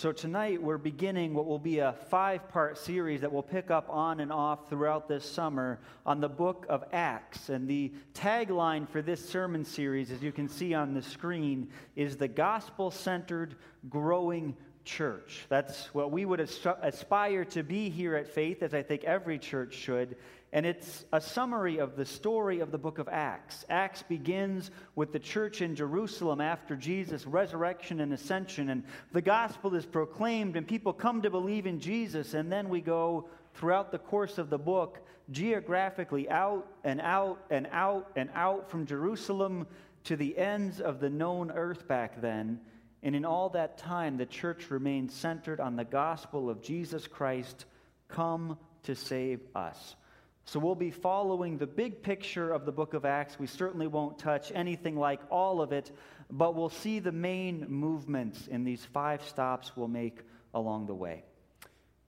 So tonight we're beginning what will be a 5-part series that we'll pick up on and off throughout this summer on the book of Acts. And the tagline for this sermon series, as you can see on the screen, is the gospel-centered growing church. That's what we would aspire to be here at Faith, as I think every church should. And it's a summary of the story of the book of Acts. Acts begins with the church in Jerusalem after Jesus' resurrection and ascension, and the gospel is proclaimed, and people come to believe in Jesus. And then we go throughout the course of the book, geographically out and out and out and out from Jerusalem to the ends of the known earth back then. And in all that time, the church remained centered on the gospel of Jesus Christ, come to save us. So we'll be following the big picture of the book of Acts. We certainly won't touch anything like all of it, but we'll see the main movements in these 5 stops we'll make along the way.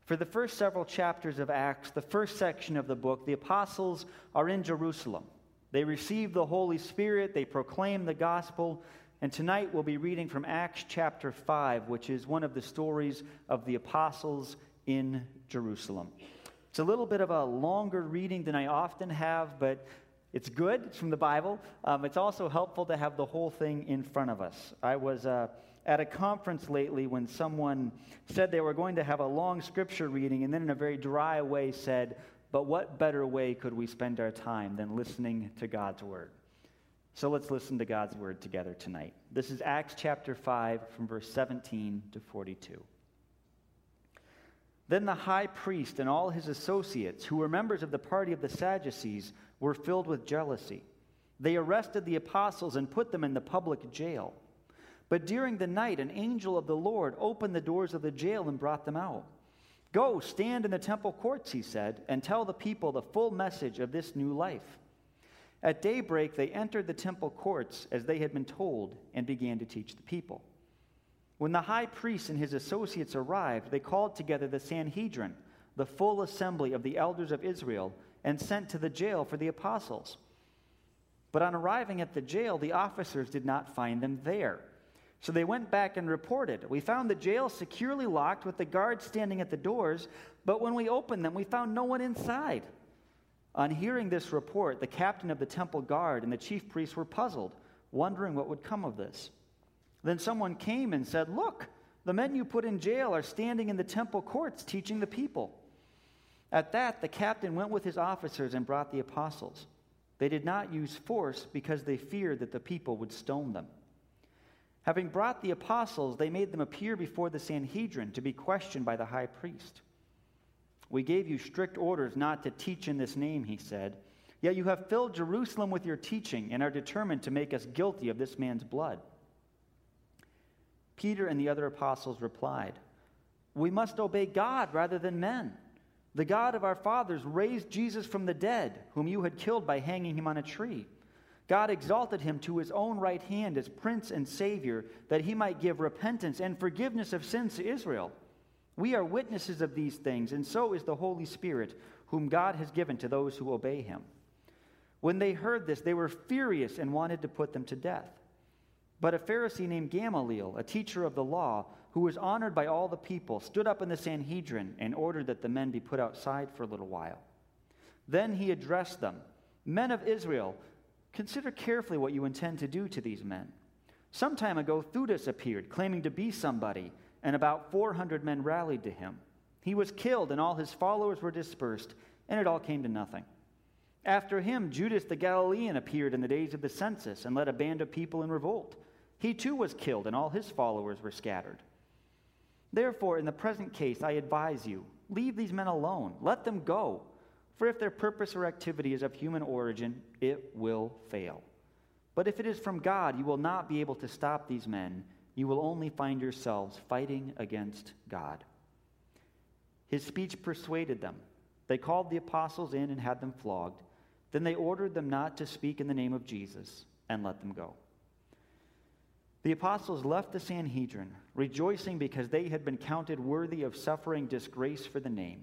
For the first several chapters of Acts, the first section of the book, the apostles are in Jerusalem. They receive the Holy Spirit, they proclaim the gospel, and tonight we'll be reading from Acts chapter 5, which is one of the stories of the apostles in Jerusalem. It's a little bit of a longer reading than I often have, but it's good. It's from the Bible. It's also helpful to have the whole thing in front of us. I was at a conference lately when someone said they were going to have a long scripture reading, and then in a very dry way said, but what better way could we spend our time than listening to God's word? So let's listen to God's word together tonight. This is Acts chapter 5 from verse 17 to 42. Then the high priest and all his associates, who were members of the party of the Sadducees, were filled with jealousy. They arrested the apostles and put them in the public jail. But during the night, an angel of the Lord opened the doors of the jail and brought them out. Go, stand in the temple courts, he said, and tell the people the full message of this new life. At daybreak, they entered the temple courts as they had been told and began to teach the people. When the high priest and his associates arrived, they called together the Sanhedrin, the full assembly of the elders of Israel, and sent to the jail for the apostles. But on arriving at the jail, the officers did not find them there. So they went back and reported, "We found the jail securely locked with the guards standing at the doors, but when we opened them, we found no one inside." On hearing this report, the captain of the temple guard and the chief priests were puzzled, wondering what would come of this. Then someone came and said, "Look, the men you put in jail are standing in the temple courts teaching the people." At that, the captain went with his officers and brought the apostles. They did not use force because they feared that the people would stone them. Having brought the apostles, they made them appear before the Sanhedrin to be questioned by the high priest. "We gave you strict orders not to teach in this name," he said. "Yet you have filled Jerusalem with your teaching and are determined to make us guilty of this man's blood." Peter and the other apostles replied, "We must obey God rather than men. The God of our fathers raised Jesus from the dead, whom you had killed by hanging him on a tree. God exalted him to his own right hand as Prince and Savior, that he might give repentance and forgiveness of sins to Israel. We are witnesses of these things, and so is the Holy Spirit, whom God has given to those who obey him." When they heard this, they were furious and wanted to put them to death. But a Pharisee named Gamaliel, a teacher of the law, who was honored by all the people, stood up in the Sanhedrin and ordered that the men be put outside for a little while. Then he addressed them, "Men of Israel, consider carefully what you intend to do to these men. Some time ago, Theudas appeared, claiming to be somebody, and about 400 men rallied to him. He was killed, and all his followers were dispersed, and it all came to nothing. After him, Judas the Galilean appeared in the days of the census and led a band of people in revolt. He too was killed, and all his followers were scattered. Therefore, in the present case, I advise you, leave these men alone. Let them go. For if their purpose or activity is of human origin, it will fail. But if it is from God, you will not be able to stop these men. You will only find yourselves fighting against God." His speech persuaded them. They called the apostles in and had them flogged. Then they ordered them not to speak in the name of Jesus and let them go. The apostles left the Sanhedrin, rejoicing because they had been counted worthy of suffering disgrace for the name.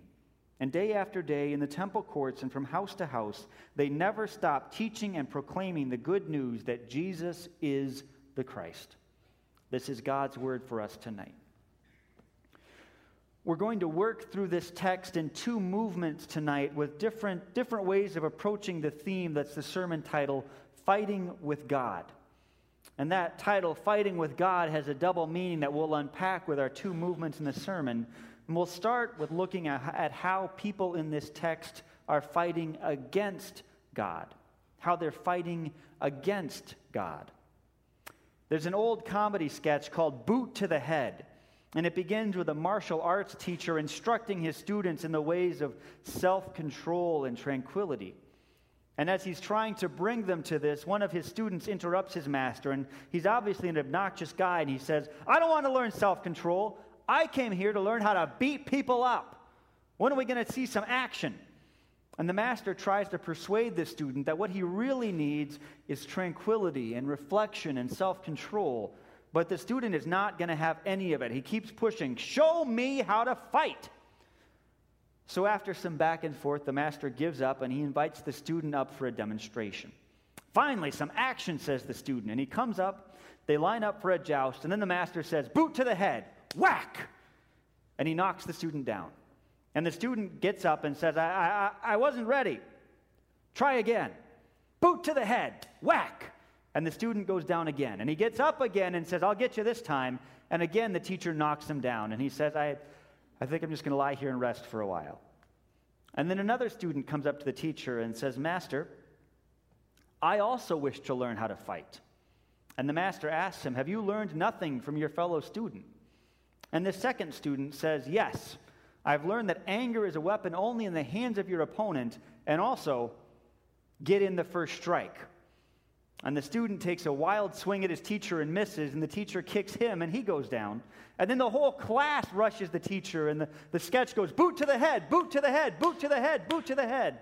And day after day, in the temple courts and from house to house, they never stopped teaching and proclaiming the good news that Jesus is the Christ. This is God's word for us tonight. We're going to work through this text in two movements tonight with different ways of approaching the theme that's the sermon title, Fighting with God. And that title, Fighting with God, has a double meaning that we'll unpack with our two movements in the sermon. And we'll start with looking at how people in this text are fighting against God, how they're fighting against God. There's an old comedy sketch called Boot to the Head. And it begins with a martial arts teacher instructing his students in the ways of self-control and tranquility. And as he's trying to bring them to this, one of his students interrupts his master, and he's obviously an obnoxious guy, and he says, "I don't want to learn self-control. I came here to learn how to beat people up. When are we going to see some action?" And the master tries to persuade the student that what he really needs is tranquility and reflection and self-control. But the student is not going to have any of it. He keeps pushing, "Show me how to fight." So after some back and forth, the master gives up and he invites the student up for a demonstration. "Finally, some action," says the student. And he comes up, they line up for a joust, and then the master says, "Boot to the head, whack!" And he knocks the student down. And the student gets up and says, I wasn't ready. Try again. Boot to the head, whack! And the student goes down again. And he gets up again and says, "I'll get you this time." And again, the teacher knocks him down. And he says, I think I'm just going to lie here and rest for a while. And then another student comes up to the teacher and says, "Master, I also wish to learn how to fight." And the master asks him, "Have you learned nothing from your fellow student?" And the second student says, "Yes, I've learned that anger is a weapon only in the hands of your opponent, and also get in the first strike." And the student takes a wild swing at his teacher and misses, and the teacher kicks him, and he goes down. And then the whole class rushes the teacher, and the sketch goes, "Boot to the head, boot to the head, boot to the head, boot to the head."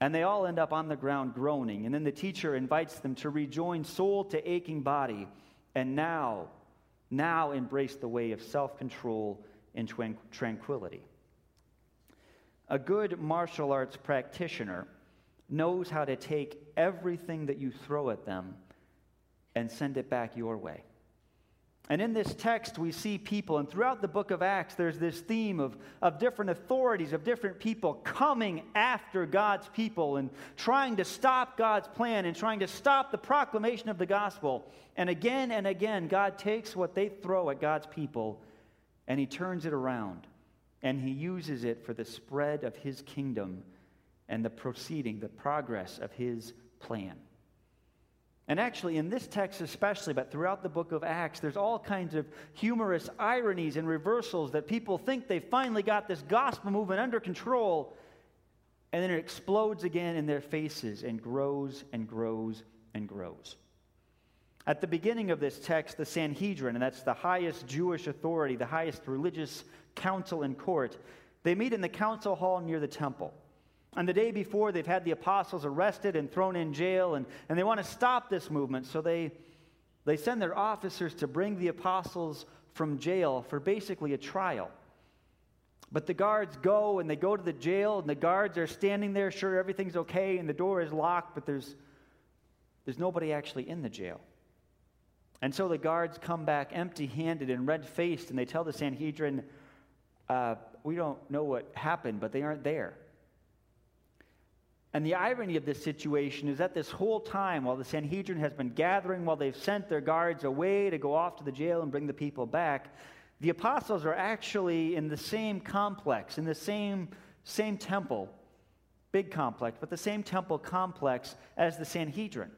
And they all end up on the ground groaning. And then the teacher invites them to rejoin soul to aching body, and now embrace the way of self-control and tranquility. A good martial arts practitioner knows how to take everything that you throw at them and send it back your way. And in this text, we see people, and throughout the book of Acts, there's this theme of different authorities, of different people coming after God's people and trying to stop God's plan and trying to stop the proclamation of the gospel. And again, God takes what they throw at God's people and he turns it around and he uses it for the spread of his kingdom and the progress of his plan. And actually, in this text especially, but throughout the book of Acts, there's all kinds of humorous ironies and reversals that people think they finally got this gospel movement under control, and then it explodes again in their faces and grows and grows and grows. At the beginning of this text, the Sanhedrin, and that's the highest Jewish authority, the highest religious council and court, they meet in the council hall near the temple. And the day before, they've had the apostles arrested and thrown in jail, and they want to stop this movement. So they send their officers to bring the apostles from jail for basically a trial. But the guards go, and they go to the jail, and the guards are standing there, sure, everything's okay, and the door is locked, but there's nobody actually in the jail. And so the guards come back empty-handed and red-faced, and they tell the Sanhedrin, "We don't know what happened, but they aren't there." And the irony of this situation is that this whole time, while the Sanhedrin has been gathering, while they've sent their guards away to go off to the jail and bring the people back, the apostles are actually in the same complex, in the same temple, big complex, but the same temple complex as the Sanhedrin.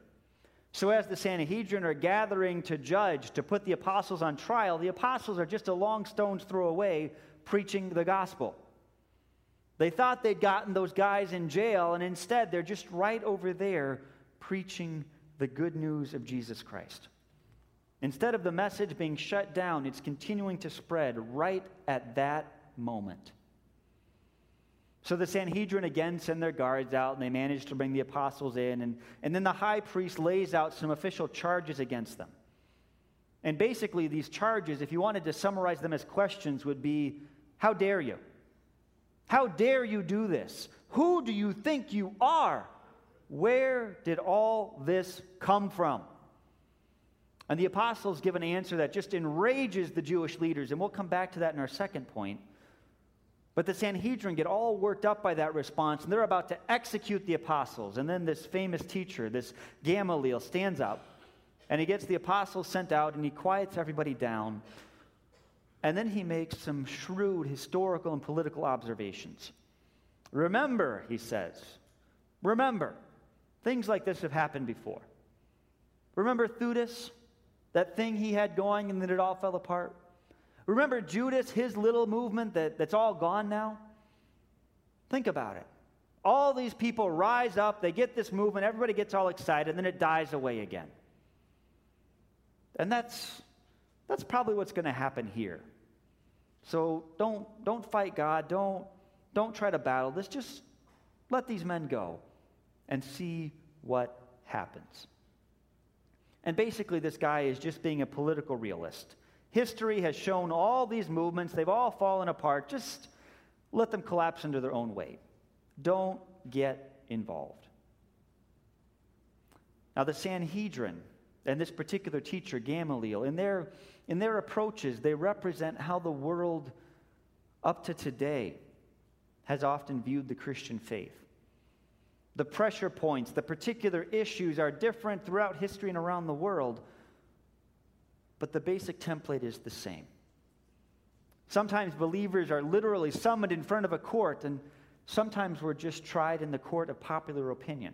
So as the Sanhedrin are gathering to judge, to put the apostles on trial, the apostles are just a long stone's throw away preaching the gospel. They thought they'd gotten those guys in jail, and instead they're just right over there preaching the good news of Jesus Christ. Instead of the message being shut down, it's continuing to spread right at that moment. So the Sanhedrin again send their guards out, and they manage to bring the apostles in, and then the high priest lays out some official charges against them. And basically these charges, if you wanted to summarize them as questions, would be, how dare you? How dare you do this? Who do you think you are? Where did all this come from? And the apostles give an answer that just enrages the Jewish leaders, and we'll come back to that in our second point. But the Sanhedrin get all worked up by that response, and they're about to execute the apostles. And then this famous teacher, this Gamaliel, stands up, and he gets the apostles sent out, and he quiets everybody down. And then he makes some shrewd historical and political observations. Remember, he says, remember, things like this have happened before. Remember Theudas, that thing he had going, and then it all fell apart? Remember Judas, his little movement that's all gone now? Think about it. All these people rise up, they get this movement, everybody gets all excited, and then it dies away again. And that's probably what's going to happen here. So don't fight God, don't try to battle this, just let these men go and see what happens. And basically this guy is just being a political realist. History has shown all these movements. They've all fallen apart. Just let them collapse under their own weight. Don't get involved. Now, the Sanhedrin and this particular teacher, Gamaliel, in their approaches, they represent how the world up to today has often viewed the Christian faith. The pressure points, the particular issues are different throughout history and around the world, but the basic template is the same. Sometimes believers are literally summoned in front of a court, and sometimes we're just tried in the court of popular opinion.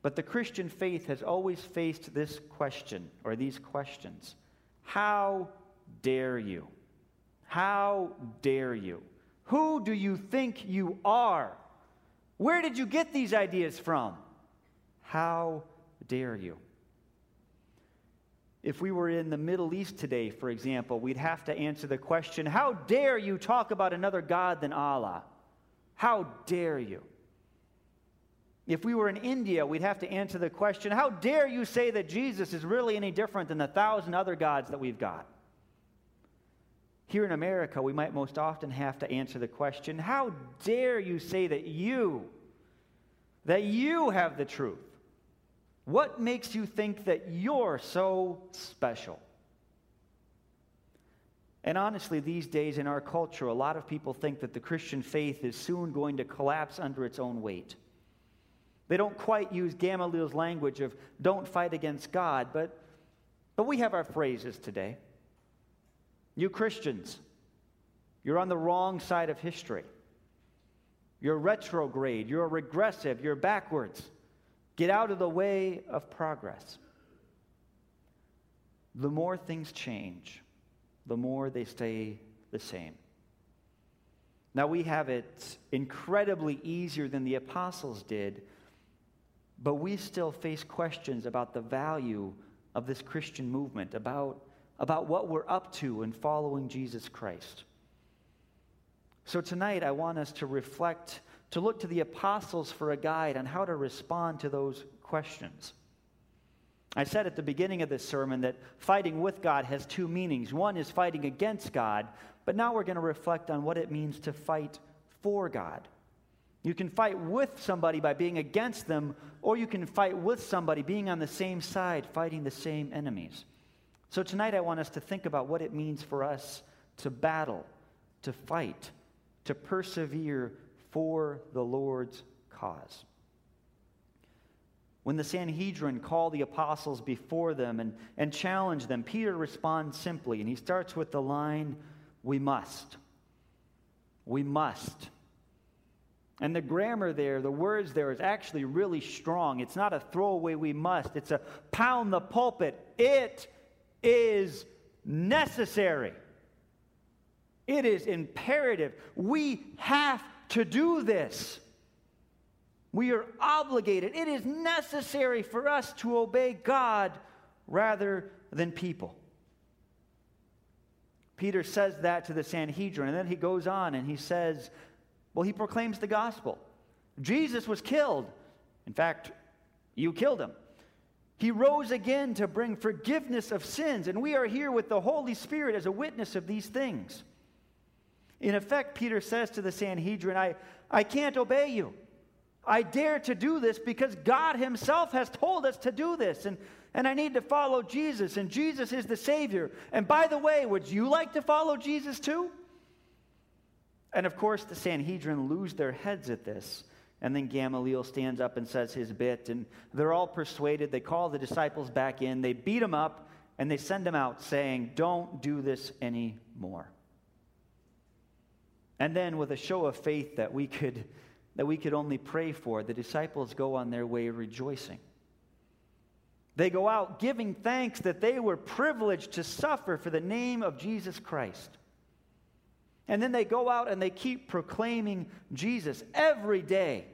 But the Christian faith has always faced this question, or these questions. How dare you? How dare you? Who do you think you are? Where did you get these ideas from? How dare you? If we were in the Middle East today, for example, we'd have to answer the question, how dare you talk about another God than Allah? How dare you? If we were in India, we'd have to answer the question, how dare you say that Jesus is really any different than 1,000 other gods that we've got? Here in America, we might most often have to answer the question, how dare you say that you have the truth? What makes you think that you're so special? And honestly, these days in our culture, a lot of people think that the Christian faith is soon going to collapse under its own weight. They don't quite use Gamaliel's language of don't fight against God, but we have our phrases today. You Christians, you're on the wrong side of history. You're retrograde, you're regressive, you're backwards. Get out of the way of progress. The more things change, the more they stay the same. Now, we have it incredibly easier than the apostles did, but we still face questions about the value of this Christian movement, about what we're up to in following Jesus Christ. So tonight, I want us to reflect, to look to the apostles for a guide on how to respond to those questions. I said at the beginning of this sermon that fighting with God has two meanings. One is fighting against God, but now we're going to reflect on what it means to fight for God. You can fight with somebody by being against them, or you can fight with somebody being on the same side, fighting the same enemies. So tonight I want us to think about what it means for us to battle, to fight, to persevere for the Lord's cause. When the Sanhedrin call the apostles before them and challenge them, Peter responds simply, and he starts with the line, "We must. We must." And the grammar there, the words there, is actually really strong. It's not a throwaway "we must." It's a pound the pulpit. It is necessary. It is imperative. We have to do this. We are obligated. It is necessary for us to obey God rather than people. Peter says that to the Sanhedrin, and then he goes on and he says, well, he proclaims the gospel. Jesus was killed. In fact, you killed him. He rose again to bring forgiveness of sins, and we are here with the Holy Spirit as a witness of these things. In effect, Peter says to the Sanhedrin, I can't obey you. I dare to do this because God himself has told us to do this, and I need to follow Jesus, and Jesus is the Savior. And by the way, would you like to follow Jesus too? And of course, the Sanhedrin lose their heads at this. And then Gamaliel stands up and says his bit, and they're all persuaded. They call the disciples back in. They beat them up, and they send them out saying, "Don't do this anymore." And then with a show of faith that we could only pray for, the disciples go on their way rejoicing. They go out giving thanks that they were privileged to suffer for the name of Jesus Christ. And then they go out and they keep proclaiming Jesus every day.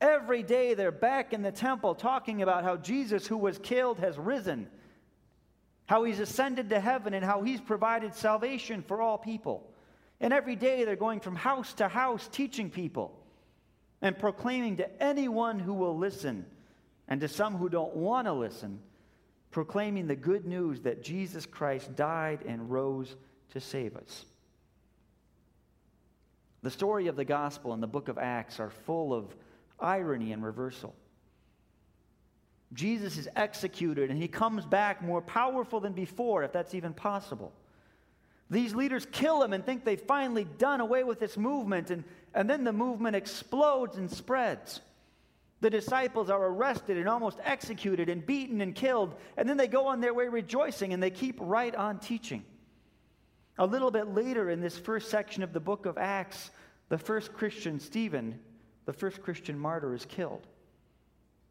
Every day they're back in the temple talking about how Jesus, who was killed, has risen, how he's ascended to heaven, and how he's provided salvation for all people. And every day they're going from house to house teaching people and proclaiming to anyone who will listen, and to some who don't want to listen, proclaiming the good news that Jesus Christ died and rose to save us. The story of the gospel and the book of Acts are full of irony and reversal. Jesus is executed and he comes back more powerful than before, if that's even possible. These leaders kill him and think they've finally done away with this movement, and then the movement explodes and spreads. The disciples are arrested and almost executed and beaten and killed, and then they go on their way rejoicing and they keep right on teaching. A little bit later in this first section of the book of Acts, the first Christian, Stephen, the first Christian martyr, is killed.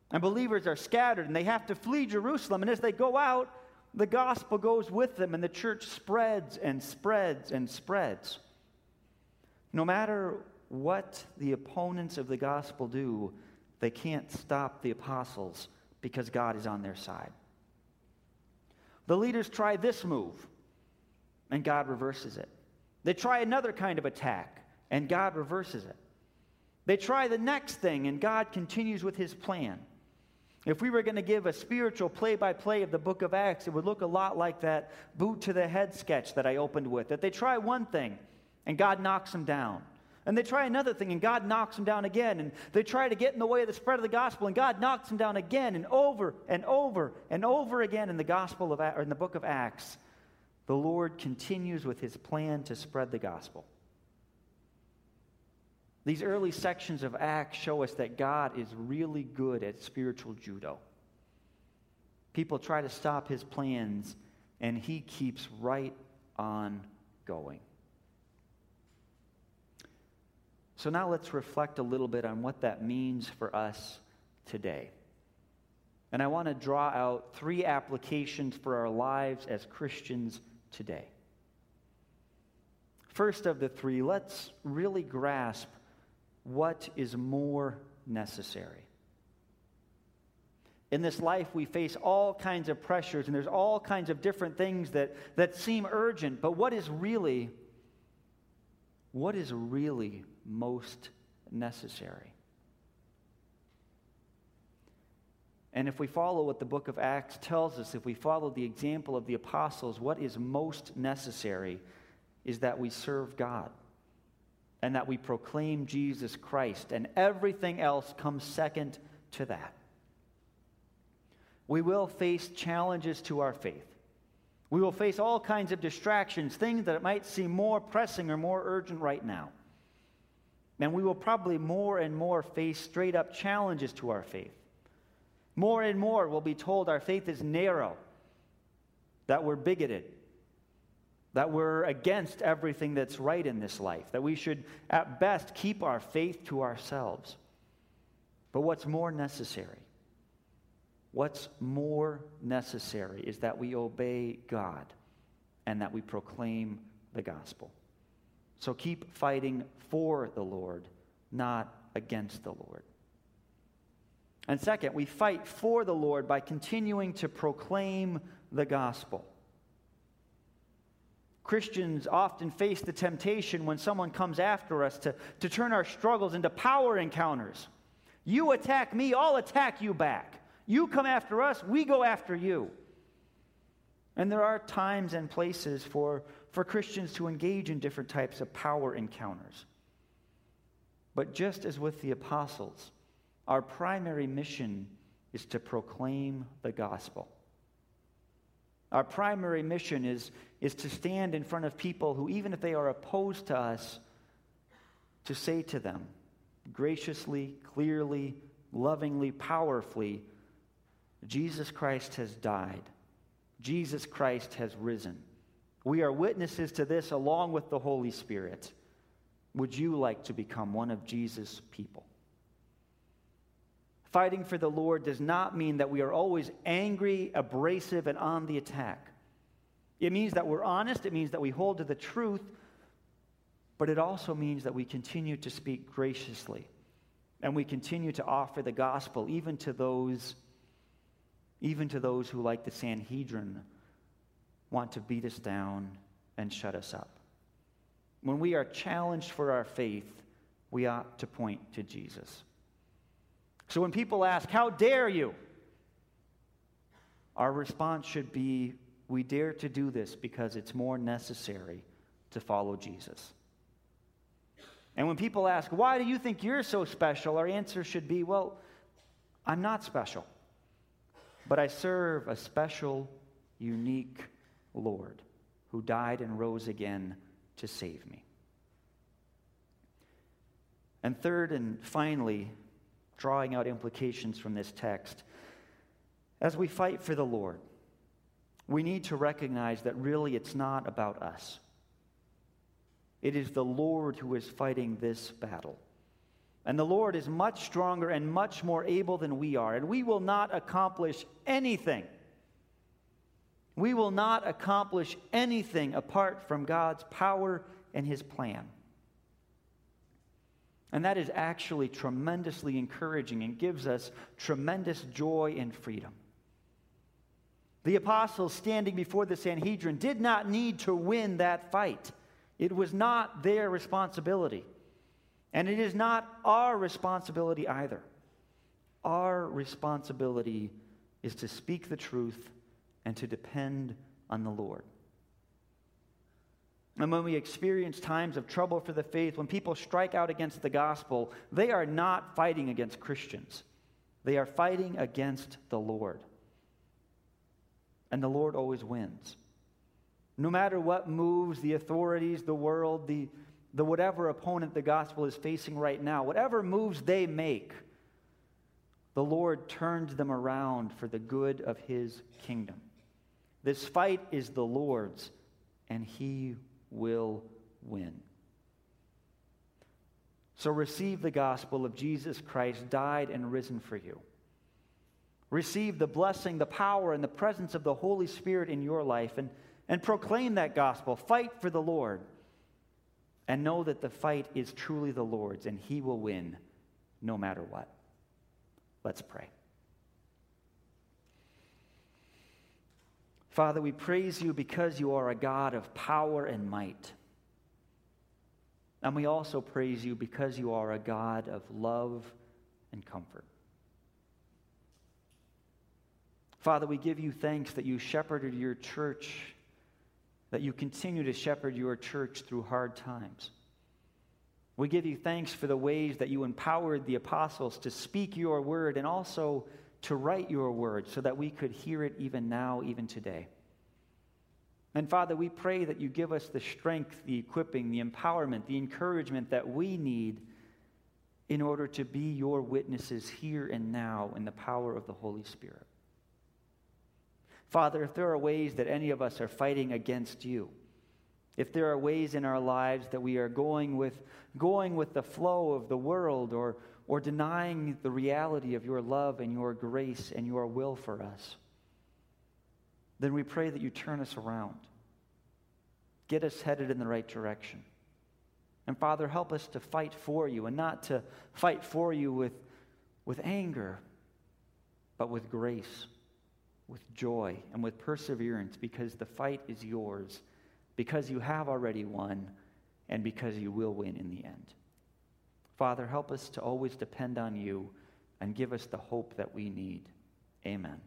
And believers are scattered and they have to flee Jerusalem. And as they go out, the gospel goes with them and the church spreads and spreads and spreads. No matter what the opponents of the gospel do, they can't stop the apostles because God is on their side. The leaders try this move, and God reverses it. They try another kind of attack, and God reverses it. They try the next thing, and God continues with his plan. If we were going to give a spiritual play-by-play of the book of Acts, it would look a lot like that Boot to the Head sketch that I opened with, that they try one thing, and God knocks them down. And they try another thing, and God knocks them down again. And they try to get in the way of the spread of the gospel, and God knocks them down again, and over and over and over again in the gospel of, or in the book of Acts. The Lord continues with his plan to spread the gospel. These early sections of Acts show us that God is really good at spiritual judo. People try to stop his plans, and he keeps right on going. So now let's reflect a little bit on what that means for us today. And I want to draw out three applications for our lives as Christians today. First of the three, let's really grasp what is more necessary. In this life, we face all kinds of pressures, and there's all kinds of different things that seem urgent, but what is really most necessary? And if we follow what the book of Acts tells us, if we follow the example of the apostles, what is most necessary is that we serve God and that we proclaim Jesus Christ, and everything else comes second to that. We will face challenges to our faith. We will face all kinds of distractions, things that might seem more pressing or more urgent right now. And we will probably more and more face straight-up challenges to our faith. More and more we'll be told our faith is narrow, that we're bigoted, that we're against everything that's right in this life, that we should at best keep our faith to ourselves. But what's more necessary? What's more necessary is that we obey God and that we proclaim the gospel. So keep fighting for the Lord, not against the Lord. And second, we fight for the Lord by continuing to proclaim the gospel. Christians often face the temptation when someone comes after us to turn our struggles into power encounters. You attack me, I'll attack you back. You come after us, we go after you. And there are times and places for Christians to engage in different types of power encounters. But just as with the apostles, our primary mission is to proclaim the gospel. Our primary mission is to stand in front of people who, even if they are opposed to us, to say to them, graciously, clearly, lovingly, powerfully, Jesus Christ has died. Jesus Christ has risen. We are witnesses to this along with the Holy Spirit. Would you like to become one of Jesus' people? Fighting for the Lord does not mean that we are always angry, abrasive, and on the attack. It means that we're honest. It means that we hold to the truth. But it also means that we continue to speak graciously. And we continue to offer the gospel even to those who, like the Sanhedrin, want to beat us down and shut us up. When we are challenged for our faith, we ought to point to Jesus. So when people ask, "How dare you?" our response should be, "We dare to do this because it's more necessary to follow Jesus." And when people ask, "Why do you think you're so special?" our answer should be, "Well, I'm not special, but I serve a special, unique Lord who died and rose again to save me." And third and finally, drawing out implications from this text, as we fight for the Lord, we need to recognize that really it's not about us. It is the Lord who is fighting this battle. And the Lord is much stronger and much more able than we are. And we will not accomplish anything. We will not accomplish anything apart from God's power and His plan. And that is actually tremendously encouraging and gives us tremendous joy and freedom. The apostles standing before the Sanhedrin did not need to win that fight. It was not their responsibility. And it is not our responsibility either. Our responsibility is to speak the truth and to depend on the Lord. And when we experience times of trouble for the faith, when people strike out against the gospel, they are not fighting against Christians. They are fighting against the Lord. And the Lord always wins. No matter what moves the authorities, the world, the whatever opponent the gospel is facing right now, whatever moves they make, the Lord turns them around for the good of His kingdom. This fight is the Lord's, and He will win. So receive the gospel of Jesus Christ, died and risen for you. Receive the blessing, the power, and the presence of the Holy Spirit in your life, and proclaim that gospel. Fight for the Lord. And know that the fight is truly the Lord's, and He will win no matter what. Let's pray. Father, we praise You because You are a God of power and might. And we also praise You because You are a God of love and comfort. Father, we give You thanks that You shepherded Your church, that You continue to shepherd Your church through hard times. We give You thanks for the ways that You empowered the apostles to speak Your word and also to write Your word so that we could hear it even now, even today. And Father, we pray that You give us the strength, the equipping, the empowerment, the encouragement that we need in order to be Your witnesses here and now in the power of the Holy Spirit. Father, if there are ways that any of us are fighting against You, if there are ways in our lives that we are going with the flow of the world or denying the reality of Your love and Your grace and Your will for us, then we pray that You turn us around. Get us headed in the right direction. And Father, help us to fight for You, and not to fight for You with anger, but with grace, with joy, and with perseverance, because the fight is Yours, because You have already won, and because You will win in the end. Father, help us to always depend on You and give us the hope that we need. Amen.